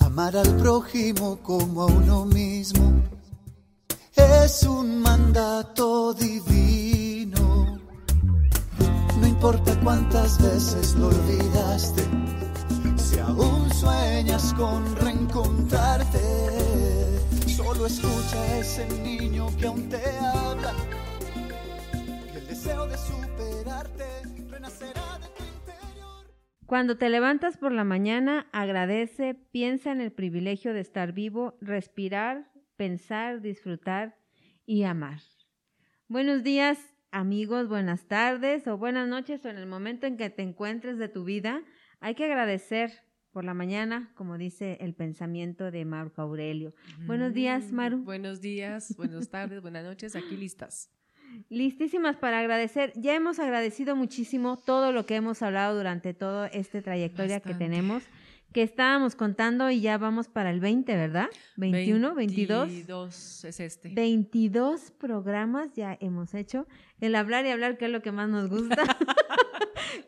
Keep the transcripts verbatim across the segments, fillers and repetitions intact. Amar al prójimo como a uno mismo es un mandato divino. No importa cuántas veces lo olvidaste, si aún sueñas con reencontrarte, solo escucha a ese niño que aún te habla, y el deseo de superarte renacerá de ti. Cuando te levantas por la mañana, agradece, piensa en el privilegio de estar vivo, respirar, pensar, disfrutar y amar. Buenos días, amigos, buenas tardes o buenas noches, o en el momento en que te encuentres de tu vida, hay que agradecer por la mañana, como dice el pensamiento de Marco Aurelio. Mm. Buenos días, Maru. Buenos días, buenas tardes, buenas noches, aquí listas. Listísimas para agradecer. Ya hemos agradecido muchísimo todo lo que hemos hablado durante toda esta trayectoria Bastante. que tenemos, que estábamos contando, y ya vamos para el veinte, ¿verdad? veintiuno, veintidós. veintidós es este. veintidós programas ya hemos hecho. El hablar y hablar, que es lo que más nos gusta.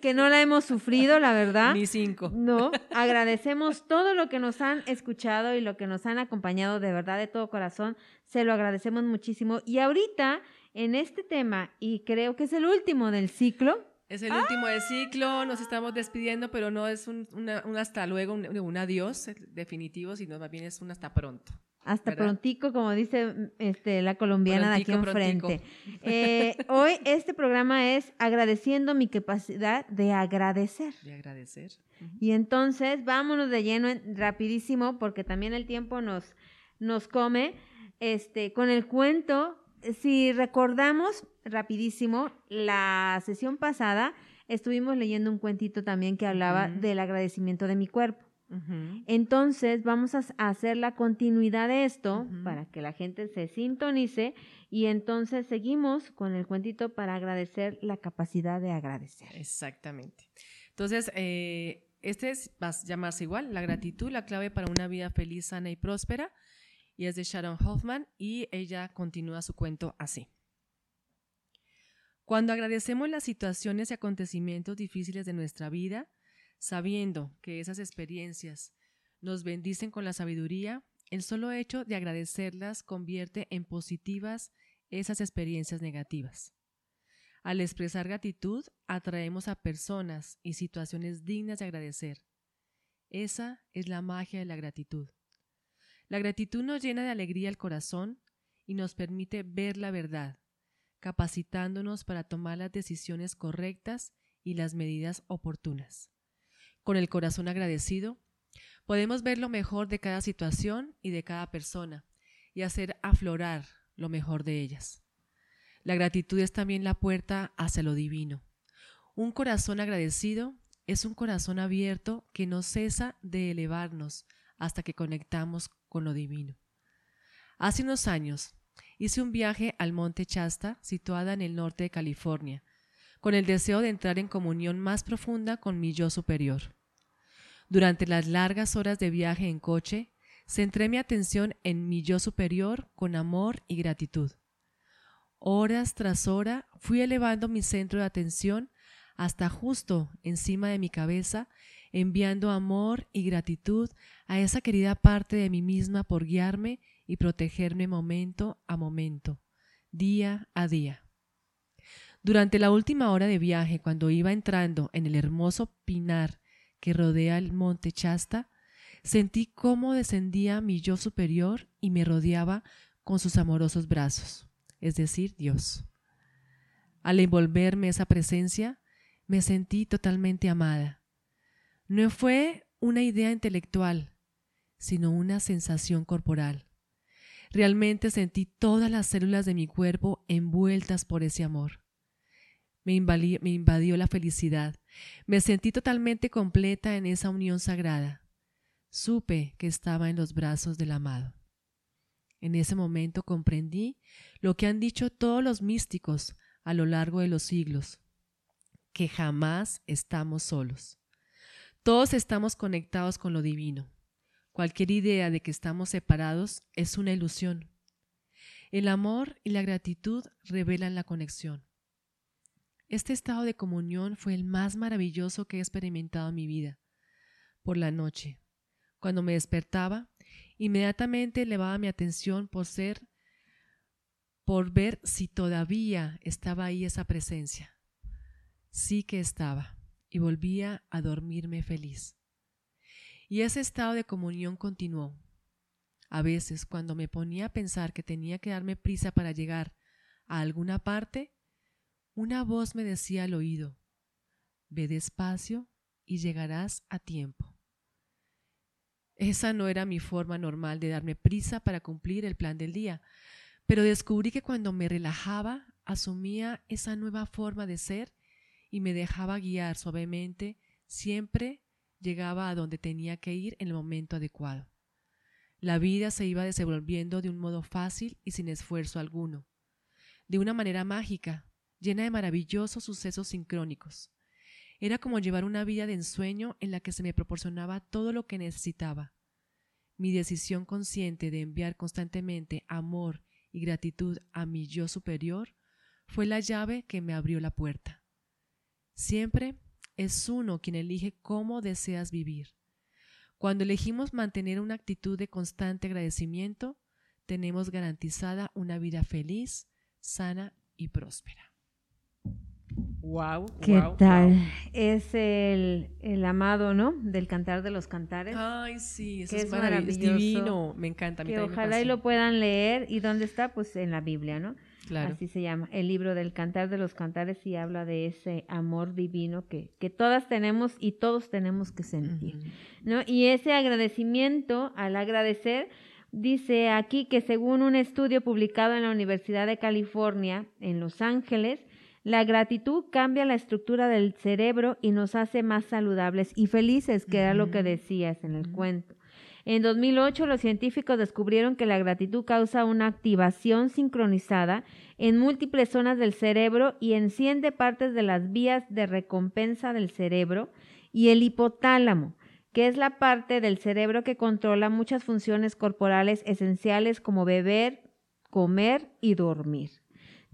Que no la hemos sufrido, la verdad. Ni cinco. No, agradecemos todo lo que nos han escuchado y lo que nos han acompañado, de verdad, de todo corazón. Se lo agradecemos muchísimo. Y ahorita, en este tema, y creo que es el último del ciclo. Es el ¡Ah! último del ciclo, nos estamos despidiendo, pero no es un, una, un hasta luego, un, un adiós definitivo, sino más bien es un hasta pronto. Hasta ¿verdad? Prontico, como dice este, la colombiana prontico, de aquí enfrente. Eh, hoy este programa es agradeciendo mi capacidad de agradecer. De agradecer. Uh-huh. Y entonces, vámonos de lleno, en, rapidísimo, porque también el tiempo nos, nos come, este, con el cuento. Si recordamos rapidísimo, la sesión pasada estuvimos leyendo un cuentito también que hablaba uh-huh. del agradecimiento de mi cuerpo. Uh-huh. Entonces vamos a hacer la continuidad de esto uh-huh. para que la gente se sintonice, y entonces seguimos con el cuentito para agradecer la capacidad de agradecer. Exactamente. Entonces, eh, este es, va a llamarse igual, La gratitud, la clave para una vida feliz, sana y próspera. Y es de Sharon Hoffman, y ella continúa su cuento así. Cuando agradecemos las situaciones y acontecimientos difíciles de nuestra vida, sabiendo que esas experiencias nos bendicen con la sabiduría, el solo hecho de agradecerlas convierte en positivas esas experiencias negativas. Al expresar gratitud, atraemos a personas y situaciones dignas de agradecer. Esa es la magia de la gratitud. La gratitud nos llena de alegría el corazón y nos permite ver la verdad, capacitándonos para tomar las decisiones correctas y las medidas oportunas. Con el corazón agradecido, podemos ver lo mejor de cada situación y de cada persona y hacer aflorar lo mejor de ellas. La gratitud es también la puerta hacia lo divino. Un corazón agradecido es un corazón abierto que no cesa de elevarnos hasta que conectamos con lo divino. Hace unos años hice un viaje al Monte Shasta, situada en el norte de California, con el deseo de entrar en comunión más profunda con mi yo superior. Durante las largas horas de viaje en coche, centré mi atención en mi yo superior con amor y gratitud. Horas tras hora fui elevando mi centro de atención hasta justo encima de mi cabeza, enviando amor y gratitud a esa querida parte de mí misma por guiarme y protegerme momento a momento, día a día. Durante la última hora de viaje, cuando iba entrando en el hermoso pinar que rodea el Monte Shasta, sentí cómo descendía mi yo superior y me rodeaba con sus amorosos brazos, es decir, Dios. Al envolverme esa presencia, me sentí totalmente amada. No fue una idea intelectual, sino una sensación corporal. Realmente sentí todas las células de mi cuerpo envueltas por ese amor. Me invadió, me invadió la felicidad. Me sentí totalmente completa en esa unión sagrada. Supe que estaba en los brazos del amado. En ese momento comprendí lo que han dicho todos los místicos a lo largo de los siglos, que jamás estamos solos. Todos estamos conectados con lo divino. Cualquier idea de que estamos separados es una ilusión. El amor y la gratitud revelan la conexión. Este estado de comunión fue el más maravilloso que he experimentado en mi vida. Por la noche, Cuando me despertaba, inmediatamente elevaba mi atención por ser, por ver si todavía estaba ahí esa presencia. Sí que estaba, y volvía a dormirme feliz. Y ese estado de comunión continuó. A veces, cuando me ponía a pensar que tenía que darme prisa para llegar a alguna parte, una voz me decía al oído: ve despacio y llegarás a tiempo. Esa no era mi forma normal de darme prisa para cumplir el plan del día, pero descubrí que cuando me relajaba, asumía esa nueva forma de ser y me dejaba guiar suavemente, siempre llegaba a donde tenía que ir en el momento adecuado. La vida se iba desenvolviendo de un modo fácil y sin esfuerzo alguno, de una manera mágica, llena de maravillosos sucesos sincrónicos. Era como llevar una vida de ensueño en la que se me proporcionaba todo lo que necesitaba. Mi decisión consciente de enviar constantemente amor y gratitud a mi yo superior fue la llave que me abrió la puerta. Siempre es uno quien elige cómo deseas vivir. Cuando elegimos mantener una actitud de constante agradecimiento, tenemos garantizada una vida feliz, sana y próspera. Wow, ¿Qué wow, tal? Wow. Es el, el amado, ¿no? Del Cantar de los Cantares. Ay, sí, eso es maravilloso. Es divino, me encanta. Que ojalá y lo puedan leer. ¿Y dónde está? Pues en la Biblia, ¿no? Claro. Así se llama, el libro del Cantar de los Cantares, y habla de ese amor divino que, que todas tenemos y todos tenemos que sentir, uh-huh. ¿no? Y ese agradecimiento, al agradecer, dice aquí que según un estudio publicado en la Universidad de California, en Los Ángeles, la gratitud cambia la estructura del cerebro y nos hace más saludables y felices, que uh-huh. era lo que decías en el uh-huh. cuento. En dos mil ocho, los científicos descubrieron que la gratitud causa una activación sincronizada en múltiples zonas del cerebro y enciende partes de las vías de recompensa del cerebro y el hipotálamo, que es la parte del cerebro que controla muchas funciones corporales esenciales como beber, comer y dormir.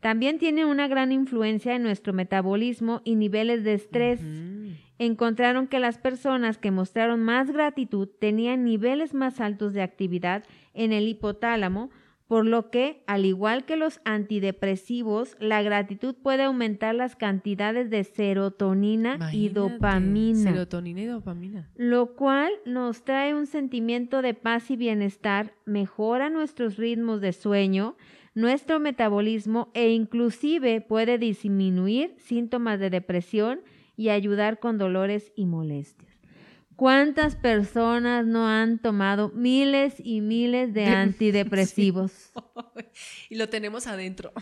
También tiene una gran influencia en nuestro metabolismo y niveles de estrés. Uh-huh. Encontraron que las personas que mostraron más gratitud tenían niveles más altos de actividad en el hipotálamo, por lo que, al igual que los antidepresivos, la gratitud puede aumentar las cantidades de serotonina Imagínate, y dopamina. Serotonina y dopamina. Lo cual nos trae un sentimiento de paz y bienestar, mejora nuestros ritmos de sueño, nuestro metabolismo e inclusive puede disminuir síntomas de depresión y ayudar con dolores y molestias. ¿Cuántas personas no han tomado miles y miles de antidepresivos? Sí. Y lo tenemos adentro,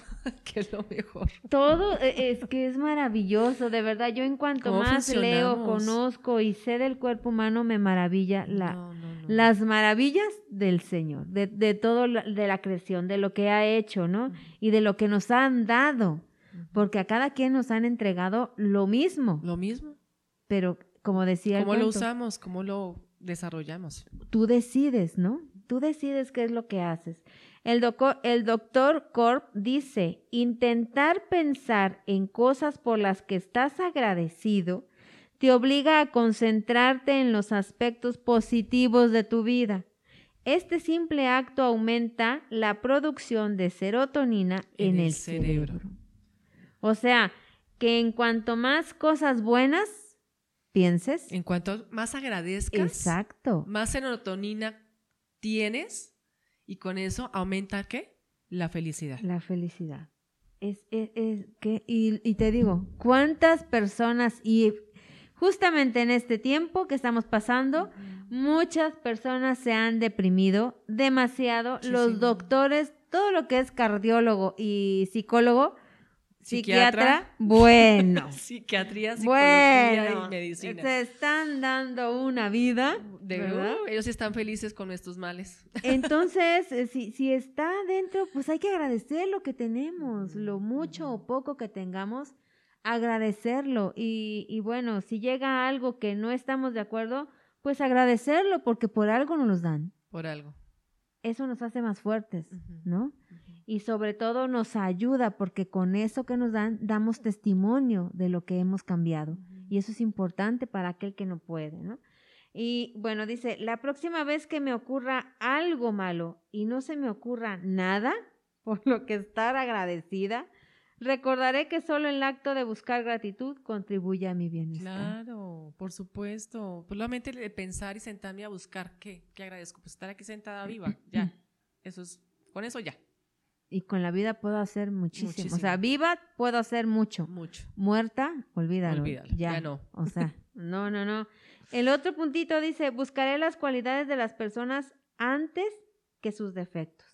que es lo mejor. Todo es que es maravilloso, de verdad. Yo en cuanto más leo, conozco y sé del cuerpo humano, me maravilla la, no, no, no. las maravillas del Señor, de, de todo, de la creación, de lo que ha hecho, ¿no? Y de lo que nos han dado, porque a cada quien nos han entregado lo mismo. Lo mismo. Pero... como decía el cuento. ¿Cómo lo usamos? ¿Cómo lo desarrollamos? Tú decides, ¿no? Tú decides qué es lo que haces. El, doco, el doctor Corp dice, intentar pensar en cosas por las que estás agradecido te obliga a concentrarte en los aspectos positivos de tu vida. Este simple acto aumenta la producción de serotonina en, en el cerebro. cerebro. O sea, que en cuanto más cosas buenas pienses, en cuanto más agradezcas, exacto, más serotonina tienes, y con eso aumenta, ¿qué? La felicidad. La felicidad. Es, es, es que, y, y te digo, ¿cuántas personas? Y justamente en este tiempo que estamos pasando, muchas personas se han deprimido demasiado. Muchísimo. Los doctores, todo lo que es cardiólogo y psicólogo, Psiquiatra, psiquiatra, bueno. Psiquiatría, psicología bueno, y medicina. Se están dando una vida. De verdad. Uh, ellos están felices con nuestros males. Entonces, si, si está dentro, pues hay que agradecer lo que tenemos, lo mucho o poco que tengamos, agradecerlo. Y, y bueno, si llega algo que no estamos de acuerdo, pues agradecerlo, porque por algo nos los dan. Por algo. Eso nos hace más fuertes, uh-huh. ¿no? Y sobre todo nos ayuda, porque con eso que nos dan, damos testimonio de lo que hemos cambiado. Y eso es importante para aquel que no puede, ¿no? Y bueno, dice, la próxima vez que me ocurra algo malo y no se me ocurra nada, por lo que estar agradecida, recordaré que solo el acto de buscar gratitud contribuye a mi bienestar. Claro, por supuesto. Solamente el pensar y sentarme a buscar, ¿qué? ¿Qué agradezco? Pues estar aquí sentada viva, ya. Eso es, con eso ya. Y con la vida puedo hacer muchísimo. muchísimo. O sea, viva puedo hacer mucho. Mucho. Muerta, olvídalo. Olvídalo, ya, ya no. O sea, no, no, no. El otro puntito dice, buscaré las cualidades de las personas antes que sus defectos.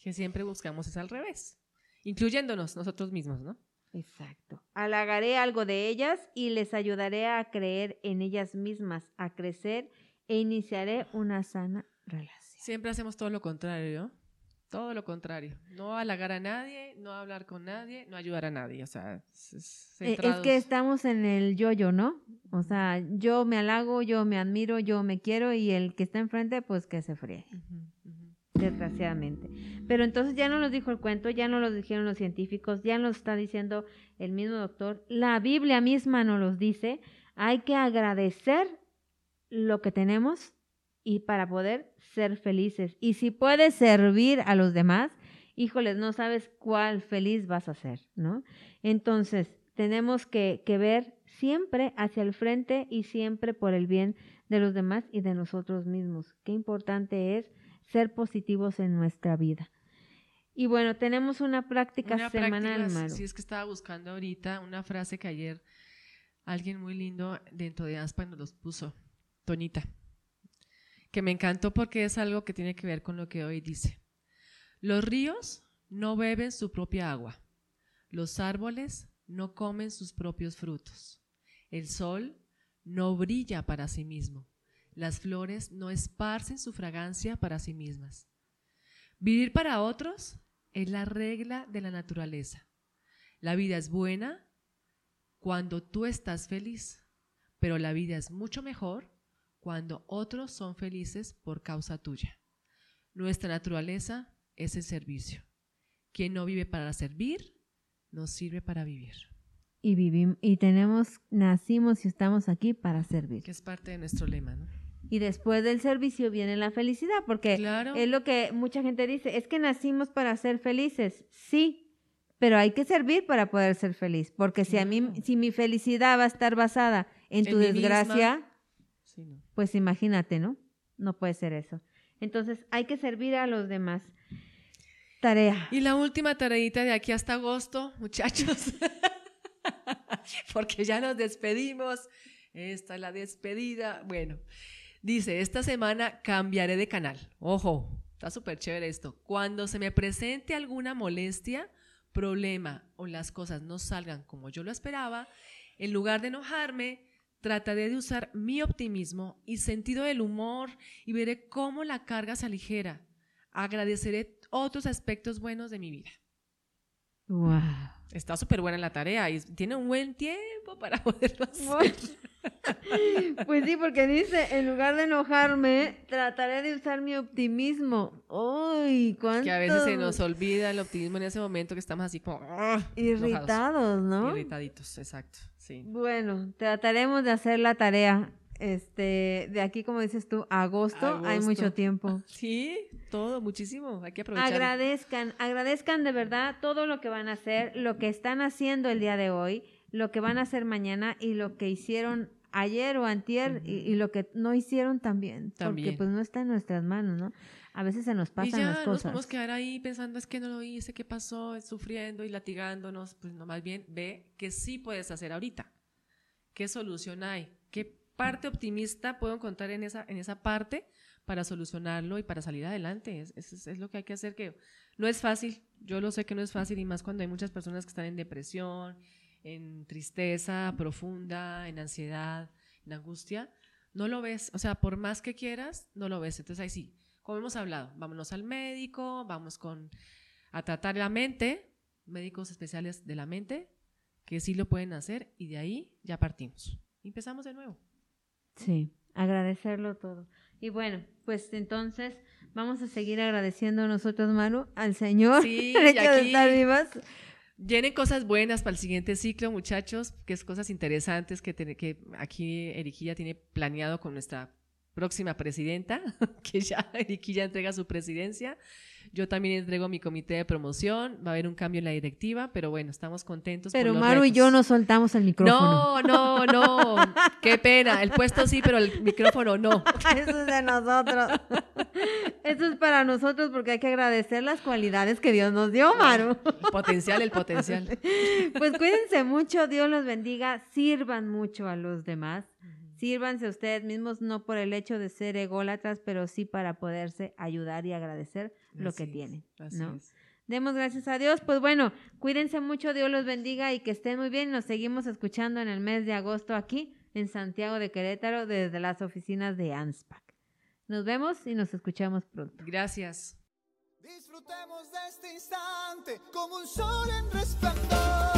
Que siempre buscamos es al revés, incluyéndonos nosotros mismos, ¿no? Exacto. Halagaré algo de ellas y les ayudaré a creer en ellas mismas, a crecer e iniciaré una sana relación. Siempre hacemos todo lo contrario, ¿no? Todo lo contrario, no halagar a nadie, no hablar con nadie, no ayudar a nadie, o sea, centrados. Es que estamos en el yo-yo, ¿no? O sea, yo me halago, yo me admiro, yo me quiero y el que está enfrente, pues que se fríe, uh-huh, uh-huh. desgraciadamente. Pero entonces ya no nos dijo el cuento, ya no lo dijeron los científicos, ya nos está diciendo el mismo doctor, la Biblia misma nos los dice, hay que agradecer lo que tenemos y para poder ser felices. Y si puedes servir a los demás, híjoles, no sabes cuál feliz vas a ser, ¿no? Entonces, tenemos que, que ver siempre hacia el frente y siempre por el bien de los demás y de nosotros mismos. Qué importante es ser positivos en nuestra vida. Y bueno, tenemos una práctica una semanal, práctica, Maru. Sí, es que estaba buscando ahorita una frase que ayer alguien muy lindo dentro de ANSPAC nos los puso, Toñita, que me encantó porque es algo que tiene que ver con lo que hoy dice. Los ríos no beben su propia agua, los árboles no comen sus propios frutos, el sol no brilla para sí mismo, las flores no esparcen su fragancia para sí mismas. Vivir para otros es la regla de la naturaleza. La vida es buena cuando tú estás feliz, pero la vida es mucho mejor cuando otros son felices por causa tuya. Nuestra naturaleza es el servicio. Quien no vive para servir, no sirve para vivir. Y vivimos, y tenemos, nacimos y estamos aquí para servir. Que es parte de nuestro lema, ¿no? Y después del servicio viene la felicidad, porque claro, es lo que mucha gente dice, es que nacimos para ser felices. Sí, pero hay que servir para poder ser feliz, porque claro, si a mí, si mi felicidad va a estar basada en, en tu desgracia... Misma. Pues imagínate, ¿no? No puede ser eso. Entonces, hay que servir a los demás. Tarea. Y la última tareita de aquí hasta agosto, muchachos, porque ya nos despedimos. Esta es la despedida. Bueno, dice, esta semana cambiaré de canal. Ojo, está súper chévere esto. Cuando se me presente alguna molestia, problema o las cosas no salgan como yo lo esperaba, en lugar de enojarme, trataré de usar mi optimismo y sentido del humor y veré cómo la carga se aligera. Agradeceré otros aspectos buenos de mi vida. Wow. Está súper buena la tarea y tiene un buen tiempo para poderlo hacer. Pues sí, porque dice, en lugar de enojarme, trataré de usar mi optimismo. ¡Uy! ¿Cuánto? Que a veces se nos olvida el optimismo en ese momento que estamos así como... Irritados, enojados, ¿no? Irritaditos, exacto. Sí. Bueno, trataremos de hacer la tarea este, de aquí, como dices tú, agosto, agosto, hay mucho tiempo. Sí, todo, muchísimo, hay que aprovechar. Agradezcan, agradezcan de verdad todo lo que van a hacer, lo que están haciendo el día de hoy, lo que van a hacer mañana y lo que hicieron ayer o antier, uh-huh, y, y lo que no hicieron también, también, porque pues no está en nuestras manos, ¿no? A veces se nos pasan las cosas. Y ya nos podemos quedar ahí pensando, es que no lo hice, ¿qué pasó? Sufriendo y latigándonos. Pues no, más bien ve qué sí puedes hacer ahorita. ¿Qué solución hay? ¿Qué parte optimista puedo encontrar en esa, en esa parte para solucionarlo y para salir adelante? Es, es, es lo que hay que hacer, que no es fácil. Yo lo sé que no es fácil, y más cuando hay muchas personas que están en depresión, en tristeza profunda, en ansiedad, en angustia. No lo ves. O sea, por más que quieras, no lo ves. Entonces ahí sí, como hemos hablado, vámonos al médico, vamos con, a tratar la mente, médicos especiales de la mente, que sí lo pueden hacer, y de ahí ya partimos. Empezamos de nuevo. Sí, agradecerlo todo. Y bueno, pues entonces vamos a seguir agradeciendo nosotros, Maru, al Señor. Sí, el hecho de estar vivas. Llenen cosas buenas para el siguiente ciclo, muchachos, que es cosas interesantes que, ten, que aquí Erigilla tiene planeado con nuestra próxima presidenta, que ya Eriki ya entrega su presidencia. Yo también entrego mi comité de promoción, va a haber un cambio en la directiva, pero bueno, estamos contentos. Pero por Maru retos. Y yo nos soltamos el micrófono. No, no, no, qué pena, el puesto sí, pero el micrófono no. Eso es de nosotros. Eso es para nosotros porque hay que agradecer las cualidades que Dios nos dio, Maru. El potencial, el potencial. Pues cuídense mucho, Dios los bendiga, sirvan mucho a los demás. Sírvanse a ustedes mismos, no por el hecho de ser ególatras, pero sí para poderse ayudar y agradecer así lo que es, tienen, ¿no? Es. Demos gracias a Dios. Pues bueno, cuídense mucho, Dios los bendiga y que estén muy bien. Nos seguimos escuchando en el mes de agosto aquí en Santiago de Querétaro desde las oficinas de ANSPAC. Nos vemos y nos escuchamos pronto. Gracias. Disfrutemos de este instante como un sol en resplandor.